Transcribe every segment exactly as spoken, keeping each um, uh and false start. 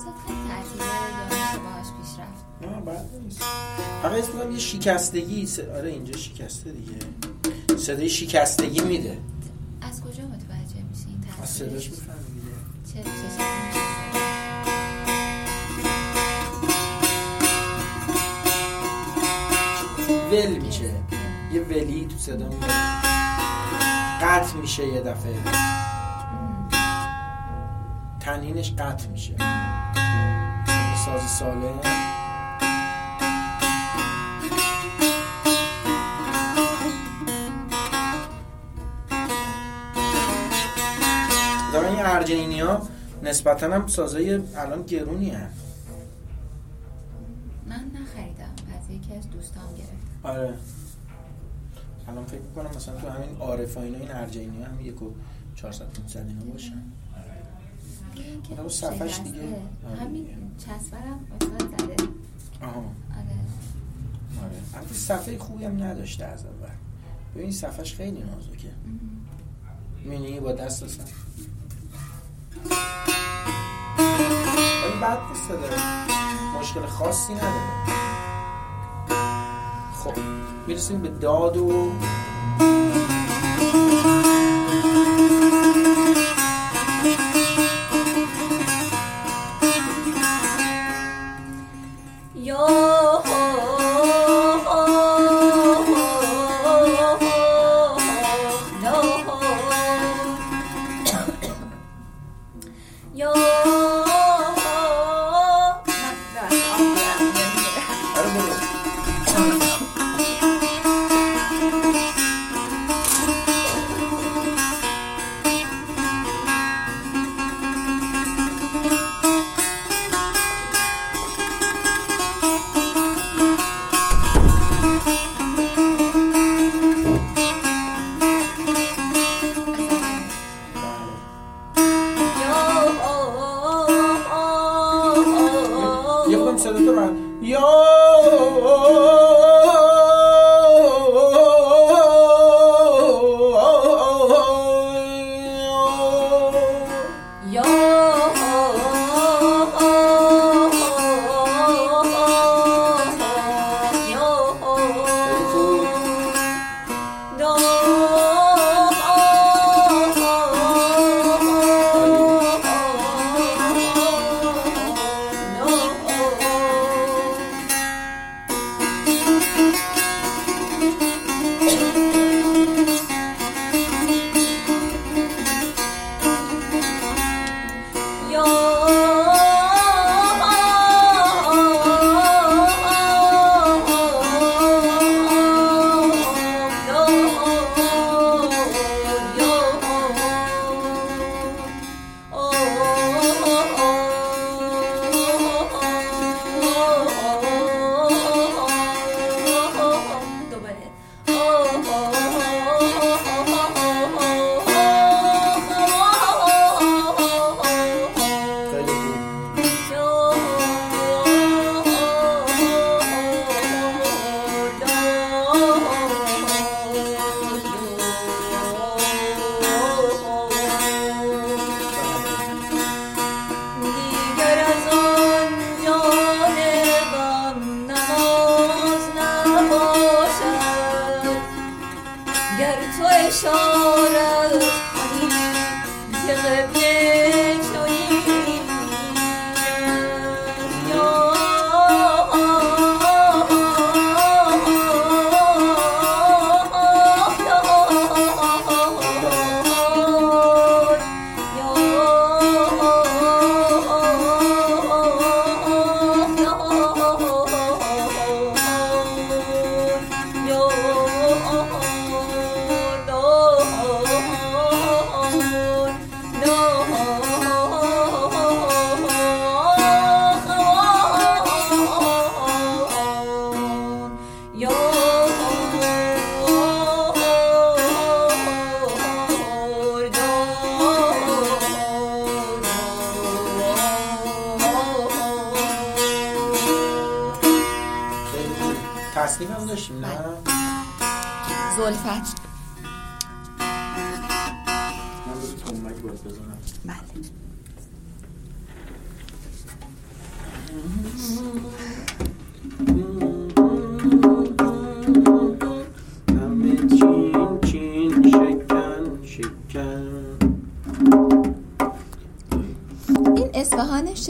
صد خیلی تعطیله رو داشت باهاش پیش رفت. نه بعد نیست. آقا اسم میگم یه شکستگی س... آره اینجا شکسته دیگه. صدای شکستگی میده. از کجا متوجه میشی این تعطیله؟ از صداش میفهمی دیگه. چه چه ول میشه، یه ولی تو صدا میاد، قطع میشه، یه دفعه تنینش قطع میشه. ساز ساله دارن. این ارجینی ها نسبتا هم سازای الان گرونی هست. من نخریدم، از یکی از دوستام گرفتم. آره الان فکر میکنم مثلا تو همین عارف ها اینا این ارجینی هم یک و چهارصد پونصد اینا باشن. آره اون صفحش دیگه همین چسبرم افتاد زده. آها آره آره البته صفحه خوبی هم نداشته از اول. ببین صفحش خیلی نازکه، می‌بینی با دست اصلا ولی بعد نیسته، داره مشکل خاصی نداره. خب میرسیم به داد و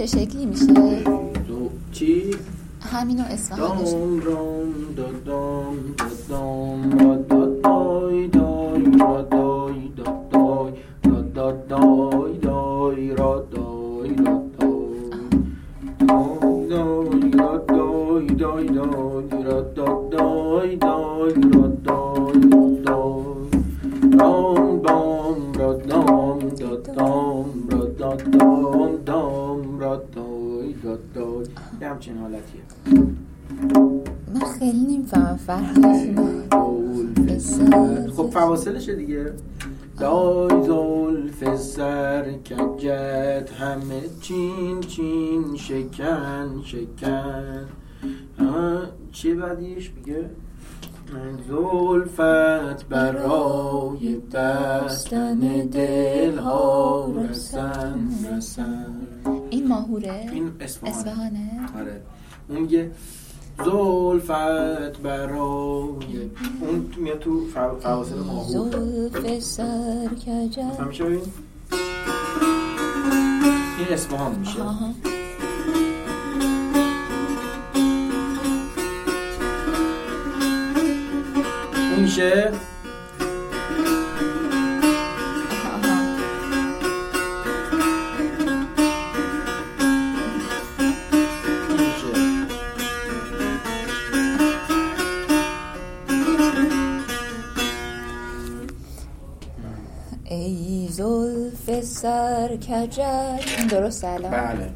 چه شکلی میشه؟ دو چی؟ همینو اصفهانی شد. دام دام دام دام دام دای دای را دای دای را دای دای دای را دای دای را دای دای دای را دای دای را دای دای دام بام را دام دام را دام دام را دای دای یه همچین حالتیه. من خیلی نمیفهمم فرقش. خب فواصلشه دیگه. دای زلف سر کجت همه چین چین شکن شکن. چه بعدیش میگه؟ زلفت برای بستن دل ها رسن رسن. این ماهوره؟ این اصفهانه؟ آره. اون میگه زلفت برای اون میاد تو فواصل ماهور زلف سر کجا همیشه ببین این اصفهان میشه. آها. اون میشه سر کجت درست الان؟ بله.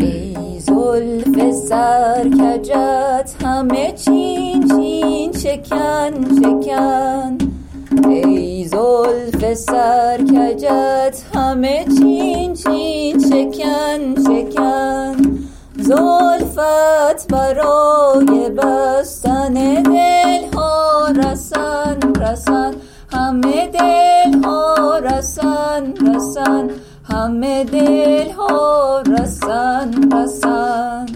ای زلف سر کجت همه چین چین شکن شکن. ای زلف سر کجت همه چین چین شکن شکن. زلفت برای بستن دل ها رسن رسن. همه دل ها رسن رسن. همه دل ها رسن رسن.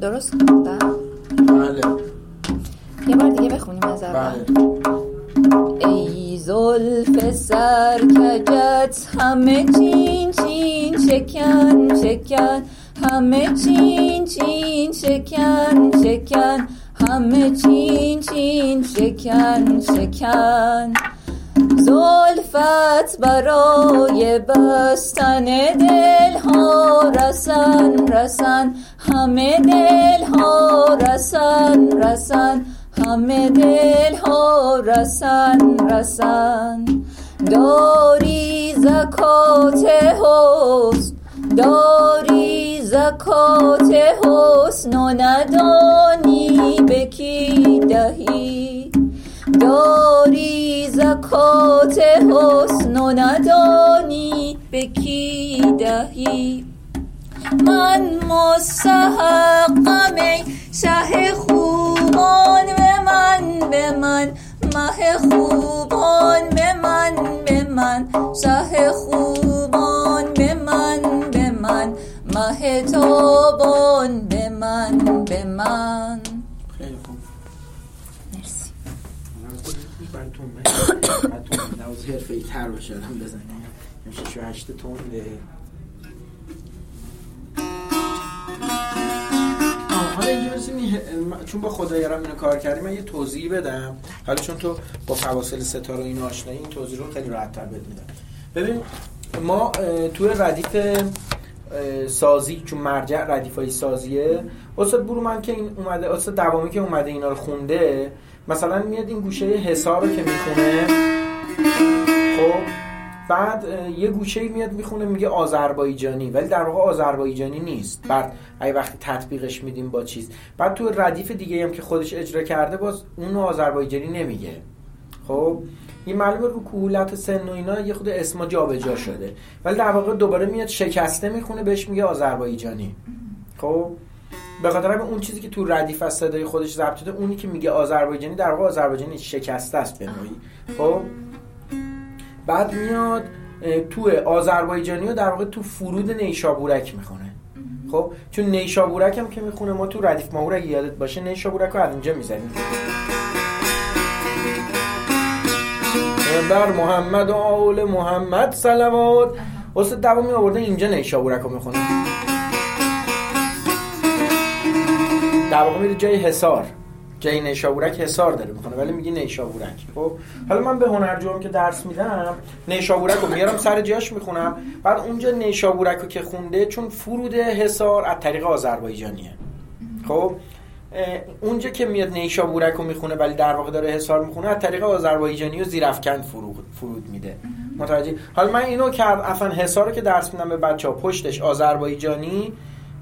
درست خوندم؟ بله. یه بار دیگه بخونیم از اول. بله. ای زلف سر کجت همه چین چین شکن شکن. همه چین چین شکن شکن. همه چین چین شکن شکن. زلفت برای بستن دل ها رسن رسن. همه دل ها رسن رسن. همه دل ها رسن رسن. داری زکات حسن داری زکات حسن و ندانی به کی دهی. داری زکات حسن و ندانی به کی دهی. من مستحقم ای شه خوبان به من به من. مه خوبان به من به من. شه خوبان به من به من. مه تابان به من به من. خیلی خوب. مرسی. من تون من تون نوز حرفه‌ای تر باشدم بزنیم میشه شو هشت تون به حالا اینجورسی می... چون با خدایرم اینو کار کردیم من یه توضیح بدم. حالا چون تو با فواصل ستاره و این آشنایی این توضیح رو خیلی راحت تر بد میدم. ببین ما توی ردیف سازی چون مرجع ردیفای سازیه استاد برومن که این اومده استاد دوامی که اومده اینا رو خونده مثلا میاد این گوشه حسار رو که میخونه خب بعد یه گوشه‌ای میاد میخونه میگه آذربایجانی ولی در واقع آذربایجانی نیست. بعد اگه وقتی تطبیقش میدیم با چیز بعد تو ردیف دیگه هم که خودش اجرا کرده باز اونو آذربایجانی نمیگه. خب این معلومه رو کهولت سن و اینا یه خود اسما جابجا شده ولی در واقع دوباره میاد شکسته میخونه بهش میگه آذربایجانی. خب به خاطر همین اون چیزی که تو ردیف از صدای خودش ضبط شده اونی که میگه آذربایجانی در واقع آذربایجانی شکسته است به نوعی. خب بعد میاد تو آذربایجانی رو در واقع تو فرود نیشابورک میخونه. خب چون نیشابورک هم که میخونه ما تو ردیف ماهور اگه یادت باشه نیشابورک رو از اینجا میزنیم. بر محمد و آل محمد صلوات استاد دوا می آورده اینجا نیشابورک رو میخونه. در واقع میره جای حصار، جای نیشابورک حصار داره میخونه ولی میگی نیشابورک. خب حالا من به هنرجوام که درس میدم نیشابورک رو میارم سر جاش میخونم، بعد اونجا نیشابورک رو که خونده چون فرود حصار از طریق آذربایجانیه، خب اونجا که میاد نیشابورک رو میخونه ولی در واقع داره حصار میخونه، از طریق آذربایجانی و زیرافکن فرود فرود میده. متوجه؟ حالا من اینو که اصلا حصار رو که درس میدم به بچه‌ها پشتش آذربایجانی،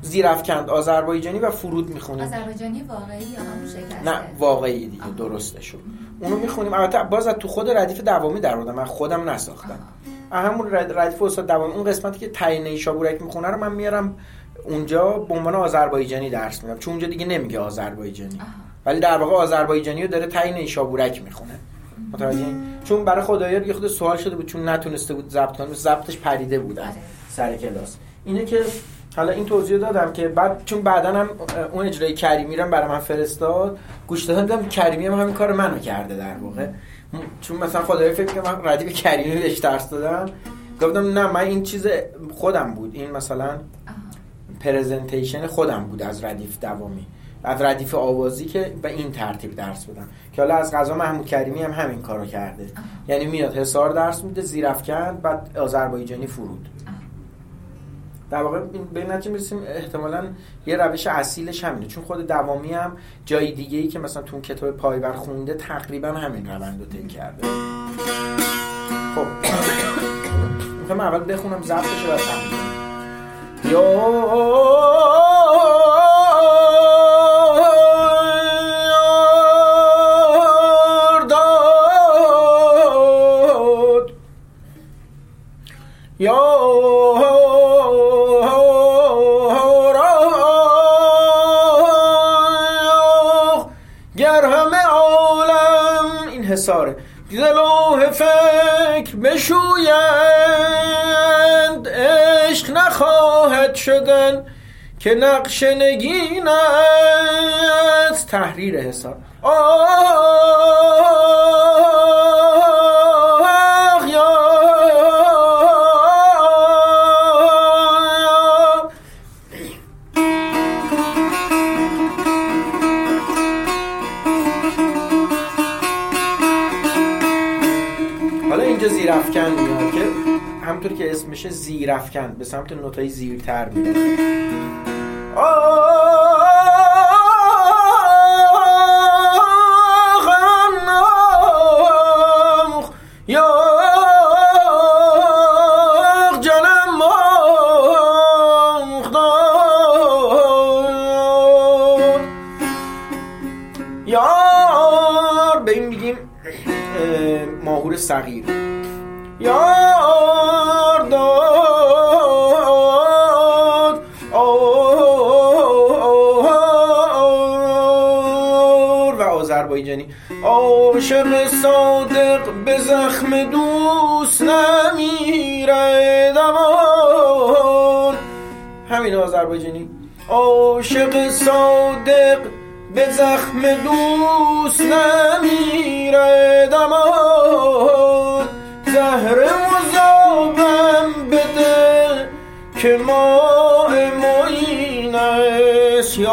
زیرافکن آذربایجانی و فرود میخونیم. آذربایجانی واقعی یا همون شکسته؟ نه واقعی دیگه، درستشو اونو میخونیم. البته باز تو خود ردیف دوامی در آوردم، من خودم نساختم. همون ردیف استاد دوامی اون قسمتی که تعیین نیشابورک میخونه رو من میارم اونجا به عنوان آذربایجانی درس میدم، چون اونجا دیگه نمیگه آذربایجانی ولی در واقع آذربایجانی رو داره تعیین نیشابورک میخونه. متوجه؟ چون برای خدایار یه خود سوال شده بود چون نتونسته بود ضبط کنه، ضبطش پریده بود سر کلاس. اینه که حالا این توضیح دادم که بعد چون بعداً هم اون اجرای کریمی رو برای من فرستاد گوش دادم، کریمی هم همین کار منو کرده در واقع، چون مثلا خدای فکر کنم من ردیف کریمی بهش درس دادم، گفتم نه من این چیز خودم بود، این مثلا پرزنتیشن خودم بود از ردیف دوامی، از ردیف آوازی که به این ترتیب درس بدم. که حالا از قضا محمود کریمی هم همین کارو کرده، یعنی میاد حصار درس میده، زیرافکن، بعد آذربایجانی، فرود. در واقع به نتیجه میرسیم احتمالاً یه روش اصیلش همینه، چون خود دوامی هم جای دیگه‌ای که مثلا تو کتاب پایور خونده تقریبا همین روند رو طی کرده. خب میخوام اول بخونم ضبطش رو بفهمید. یا ساره دلوه فکر بشویند، عشق نخواهد شدن که نقش نگین است. تحریر حساب. آه یا زیرافکن میاد که همونطور که اسمشه زیرافکن به سمت نوتای زیرتر میاد. آخ یا جانم مخدار یار، به این میگیم ماهور صغیر. یار داد آور و آذربایجانی. عاشق صادق به زخم دوست نمیرد امان. همین آذربایجانی. عاشق صادق به زخم دوست نمیرد امان، زهر مذابم بده که ماء معین است.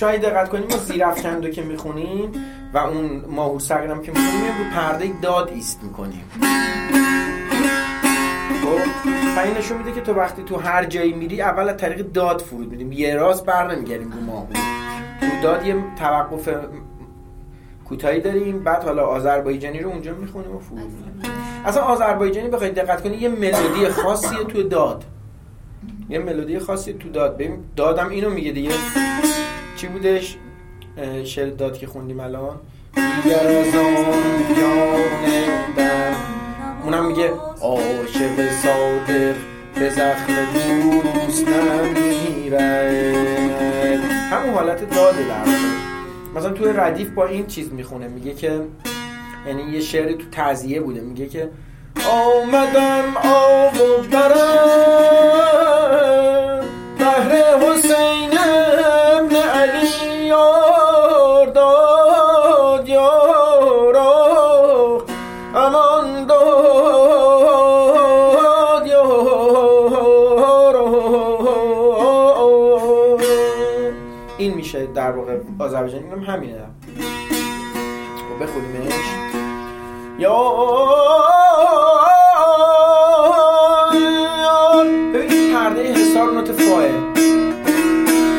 شاید دقت کنیم ما زیرافکن رو که میخونیم و اون ماهور صغیر هم که میخونیم رو پرده داد ایست میکنیم. خب این نشون میده که تو وقتی تو هر جایی میری اول از طریق داد فرود میدیم، یه راست بر نمیگردیم رو ماهور، رو داد یه توقف کوتاهی داریم، بعد حالا آذربایجانی رو اونجا میخونیم و فرود میدیم. اصلا آذربایجانی بخواید دقت کنی یه ملودی خاصیه تو داد، یه ملودی خاصی تو داد. ببین دادم اینو میگه دیگه، چی بودش شعر داد که خوندیم الان؟ دیگر از آن جانم دم، اونم میگه عاشق صادق به زخم دوست نمیرد. همون حالت داده در مثلا توی ردیف با این چیز میخونه، میگه که یعنی یه شعر تو تعزیه بوده، میگه که آمدم آب و برم بهر حسین ابن علی یار داد یارا امان داد یارا. این میشه در واقع آذربایجانی، اینم همینه. خب بخونیمش. یا حسار نوت فاه،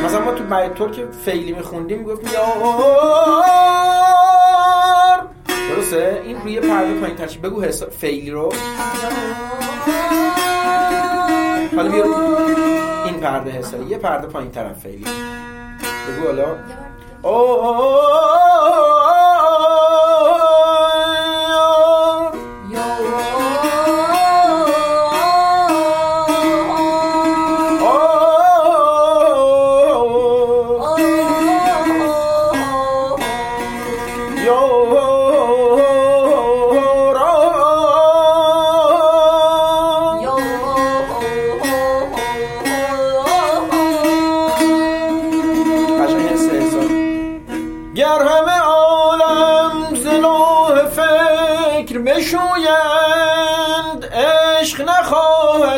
مثلا ما تو باید طور که فعلی میخوندیم میگفت یار، درسته؟ این روی پرده پایین ترش بگو حسار فعلی رو، حالا بیا این پرده حساری یه پرده پایین ترم فعلی بگو حالا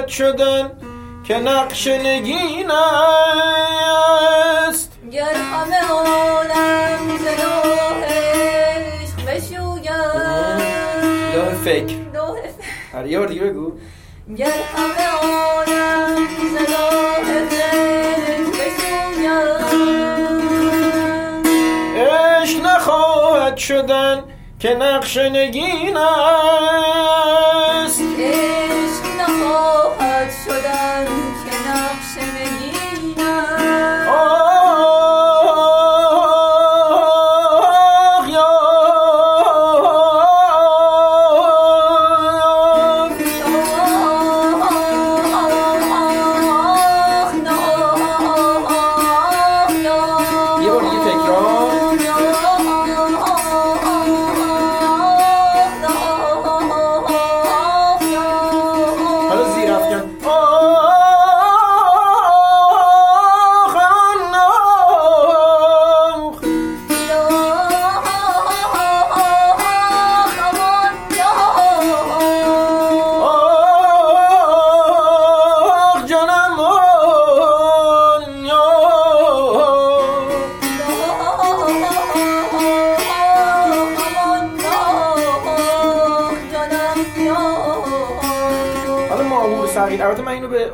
شدن که نقش نگین است. گر همه عالم ز لوح عشق بشویند، لوح فکر، لوح فکر. آره یه بار دیگه بگو. گر همه عالم ز لوح عشق بشویند، عشق نخواهد شدن که نقش نگین است. شدن که نقش نگینم آخ یا آخ. یه بار دیگه تکرار. حالا زیرافکن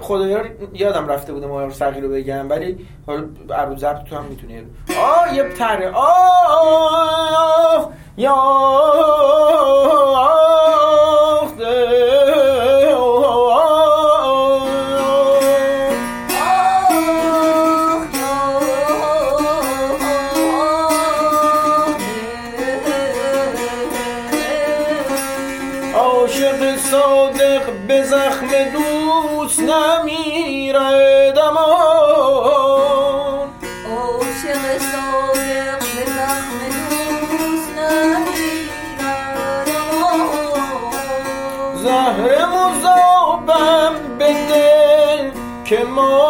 خدایا یادم رفته بودم ماهور صغیر رو بگم، ولی حالا عروض ضبط تو هم میتونی آ یه تره آ یا عاشق صادق به زخم دوست نمیرد امان، عاشق صادق به زخم دوست نمیرد امان. زهر مذابم به دل که ما